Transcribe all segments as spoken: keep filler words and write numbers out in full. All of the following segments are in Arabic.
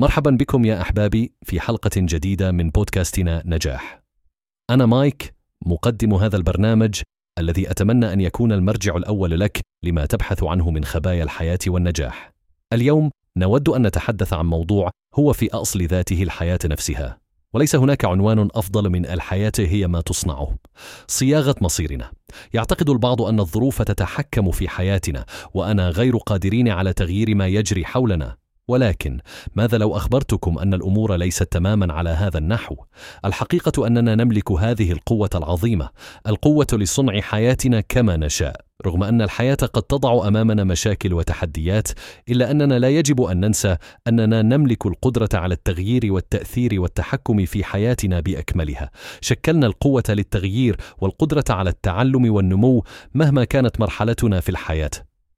مرحبا بكم يا أحبابي في حلقة جديدة من بودكاستنا نجاح. أنا مايك مقدم هذا البرنامج الذي أتمنى أن يكون المرجع الأول لك لما تبحث عنه من خبايا الحياة والنجاح. اليوم نود أن نتحدث عن موضوع هو في أصل ذاته الحياة نفسها، وليس هناك عنوان أفضل من الحياة هي ما تصنعه، صياغة مصيرنا. يعتقد البعض أن الظروف تتحكم في حياتنا وأنا غير قادرين على تغيير ما يجري حولنا، ولكن ماذا لو أخبرتكم أن الأمور ليست تماما على هذا النحو؟ الحقيقة أننا نملك هذه القوة العظيمة، القوة لصنع حياتنا كما نشاء. رغم أن الحياة قد تضع أمامنا مشاكل وتحديات، إلا أننا لا يجب أن ننسى أننا نملك القدرة على التغيير والتأثير والتحكم في حياتنا بأكملها. شكلنا القوة للتغيير والقدرة على التعلم والنمو مهما كانت مرحلتنا في الحياة.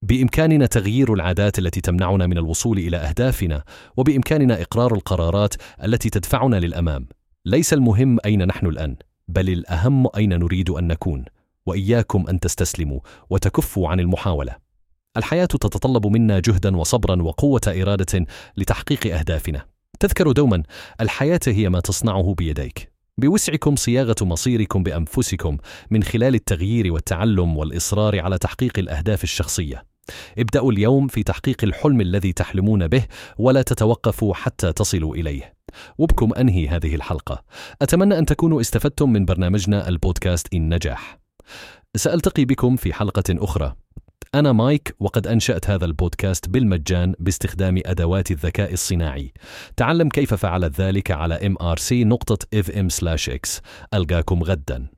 بإمكاننا تغيير العادات التي تمنعنا من الوصول إلى أهدافنا، وبإمكاننا إقرار القرارات التي تدفعنا للأمام. ليس المهم أين نحن الآن، بل الأهم أين نريد أن نكون، وإياكم أن تستسلموا وتكفوا عن المحاولة. الحياة تتطلب منا جهدا وصبرا وقوة إرادة لتحقيق أهدافنا. تذكروا دوما، الحياة هي ما تصنعه بيديك. بوسعكم صياغة مصيركم بأنفسكم من خلال التغيير والتعلم والإصرار على تحقيق الأهداف الشخصية. ابدأوا اليوم في تحقيق الحلم الذي تحلمون به، ولا تتوقفوا حتى تصلوا إليه. وبكم أنهي هذه الحلقة. أتمنى أن تكونوا استفدتم من برنامجنا البودكاست النجاح. سألتقي بكم في حلقة أخرى. أنا مايك، وقد أنشأت هذا البودكاست بالمجان باستخدام أدوات الذكاء الصناعي. تعلم كيف فعلت ذلك على ام ار سي دوت اف ام سلاش اكس. ألقاكم غدا.